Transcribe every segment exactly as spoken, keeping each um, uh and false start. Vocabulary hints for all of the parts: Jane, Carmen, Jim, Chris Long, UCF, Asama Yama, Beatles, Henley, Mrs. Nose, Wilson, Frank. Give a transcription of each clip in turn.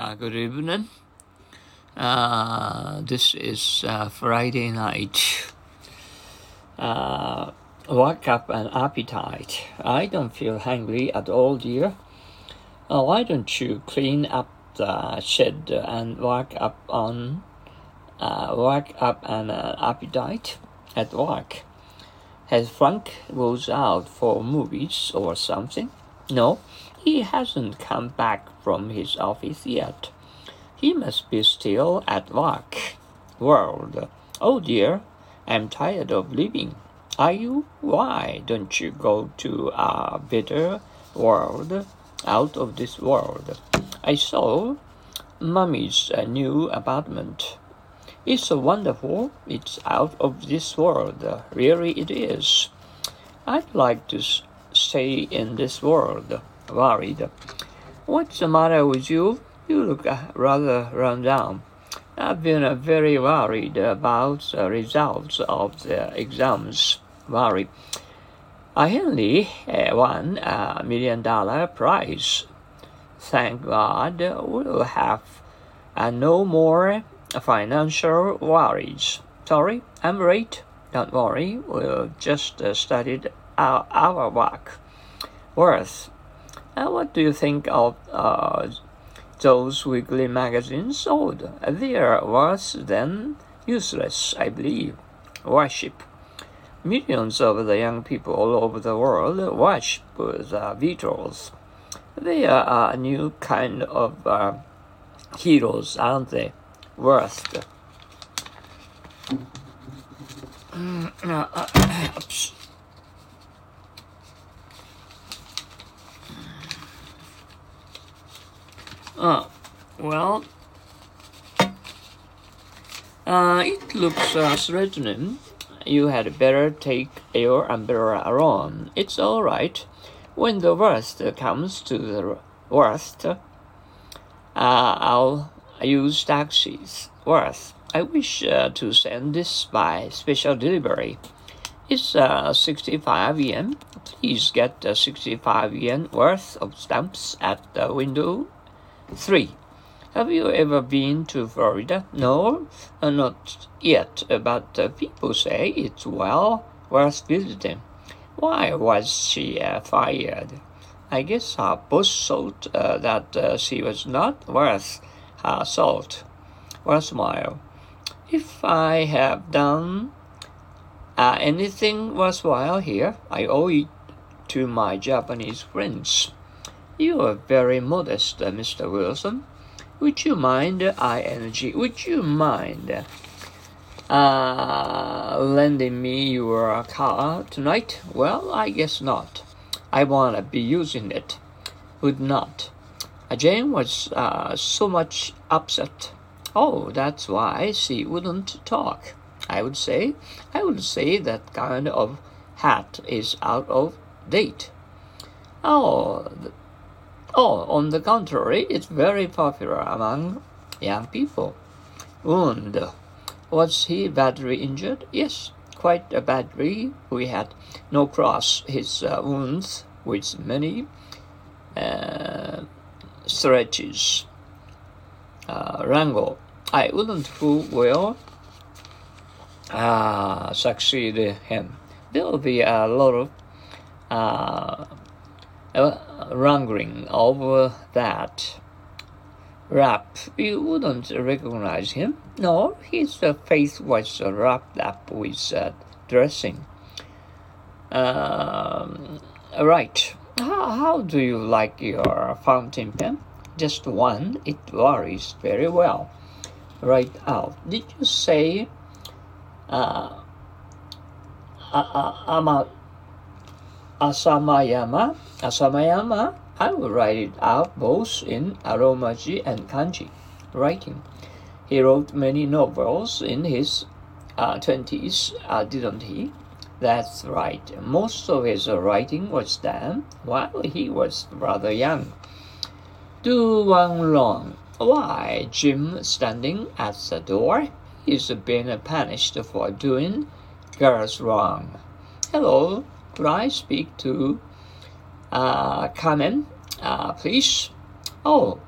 Uh, good evening. Uh, this is uh, Friday night. Uh, wake up an appetite. I don't feel hungry at all, dear. Uh, why don't you clean up the shed and wake up on uh, wake up an uh, appetite at work? Has Frank goes out for movies or something? No.He hasn't come back from his office yet. He must be still at work. World. Oh dear, I'm tired of living. Are you? Why don't you go to a better world, out of this world? I saw Mummy's new apartment. It's so wonderful. It's out of this world. Really it is. I'd like to stay in this world.Worried. What's the matter with you? You look rather run down. I've been uh, very worried about the results of the exams. Worried. Uh, Henley uh, won a million dollar prize. Thank God we'll have uh, no more financial worries. Sorry, I'm late. Don't worry, we'll just uh, study our, our work. Worth.Uh, what do you think of uh, those weekly magazines? Oh, they are worse than useless, I believe. Worship. Millions of the young people all over the world worship the Beatles. They are a new kind of uh, heroes, aren't they? Worst. Mm, uh, uh, oops.Oh, well, uh, it looks uh, threatening. You had better take your umbrella around. It's all right. When the worst comes to the worst, uh, I'll use taxis. Worth. I wish uh, to send this by special delivery. It's uh, sixty-five yen. Please get uh, sixty-five yen worth of stamps at the window.Three. Have you ever been to Florida? No, not yet, but uh, people say it's well worth visiting. Why was she uh, fired? I guess her boss thought uh, that uh, she was not worth her salt. Worth smile. If I have done uh, anything worthwhile here, I owe it to my Japanese friends.You are very modest, uh, Mister Wilson. Would you mind, uh, I N G, would you mind uh, lending me your car tonight? Well, I guess not. I want to be using it. Would not. Uh, Jane was uh, so much upset. Oh, that's why she wouldn't talk. I would say, I would say that kind of hat is out of date. Oh,Oh, on the contrary, it's very popular among young people. Wound. Was he badly injured? Yes, quite badly. We had no cross his uh, wounds with many uh, stretches. Uh, Rango. I wouldn't who will uh, succeed him. There will be a lot of uh, uh,wrangling over that wrap. You wouldn't recognize him. No, his uh, face was uh, wrapped up with uh, dressing. Um, right. How, how do you like your fountain pen? Just one. It varies very well. Right out. Did you say uh, Ama?Asama Yama, Asama Yama, I will write it out both in Aromaji and Kanji writing. He wrote many novels in his uh, twenties, uh, didn't he? That's right. Most of his writing was done while he was rather young. Do one long. Why, Jim standing at the door. He's been punished for doing girls wrong. Hello.Could I speak to uh, Carmen, uh, please? Oh,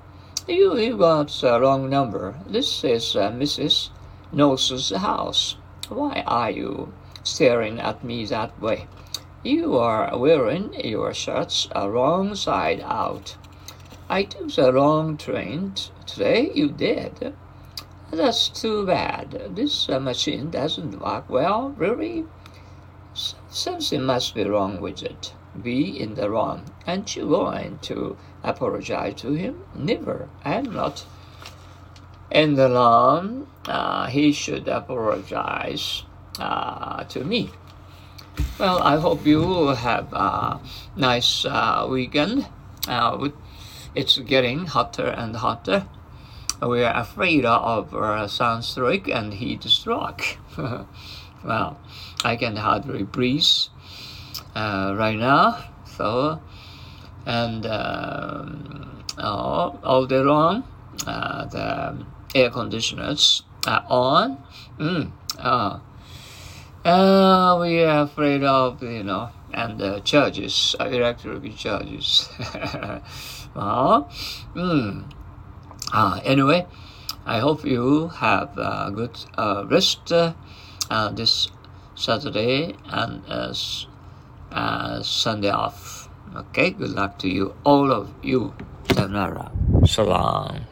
You live at the wrong number. This is uh, Missus Nose's house. Why are you staring at me that way? You are wearing your shirts wrong side out. I took the wrong train today. You did. That's too bad. This uh, machine doesn't work well, really. Something must be wrong with it. Be in the wrong. Aren't you going to apologize to him? Never. I am not in the wrong. Uh, he should apologize uh, to me. Well, I hope you will have a nice uh, weekend. Uh, it's getting hotter and hotter. We are afraid of uh, sunstroke and heat stroke. Well, I can hardly breathe uh, right now. So, and um, all, all day long, uh, the air conditioners are on. Mm, uh, uh, we are afraid of, you know, and the charges, electric charges. well, mm, uh, anyway, I hope you have a good uh, rest uh, uh, this Saturday and uh, uh, Sunday off. Okay, good luck to you, all of you. Sayonara. Salam.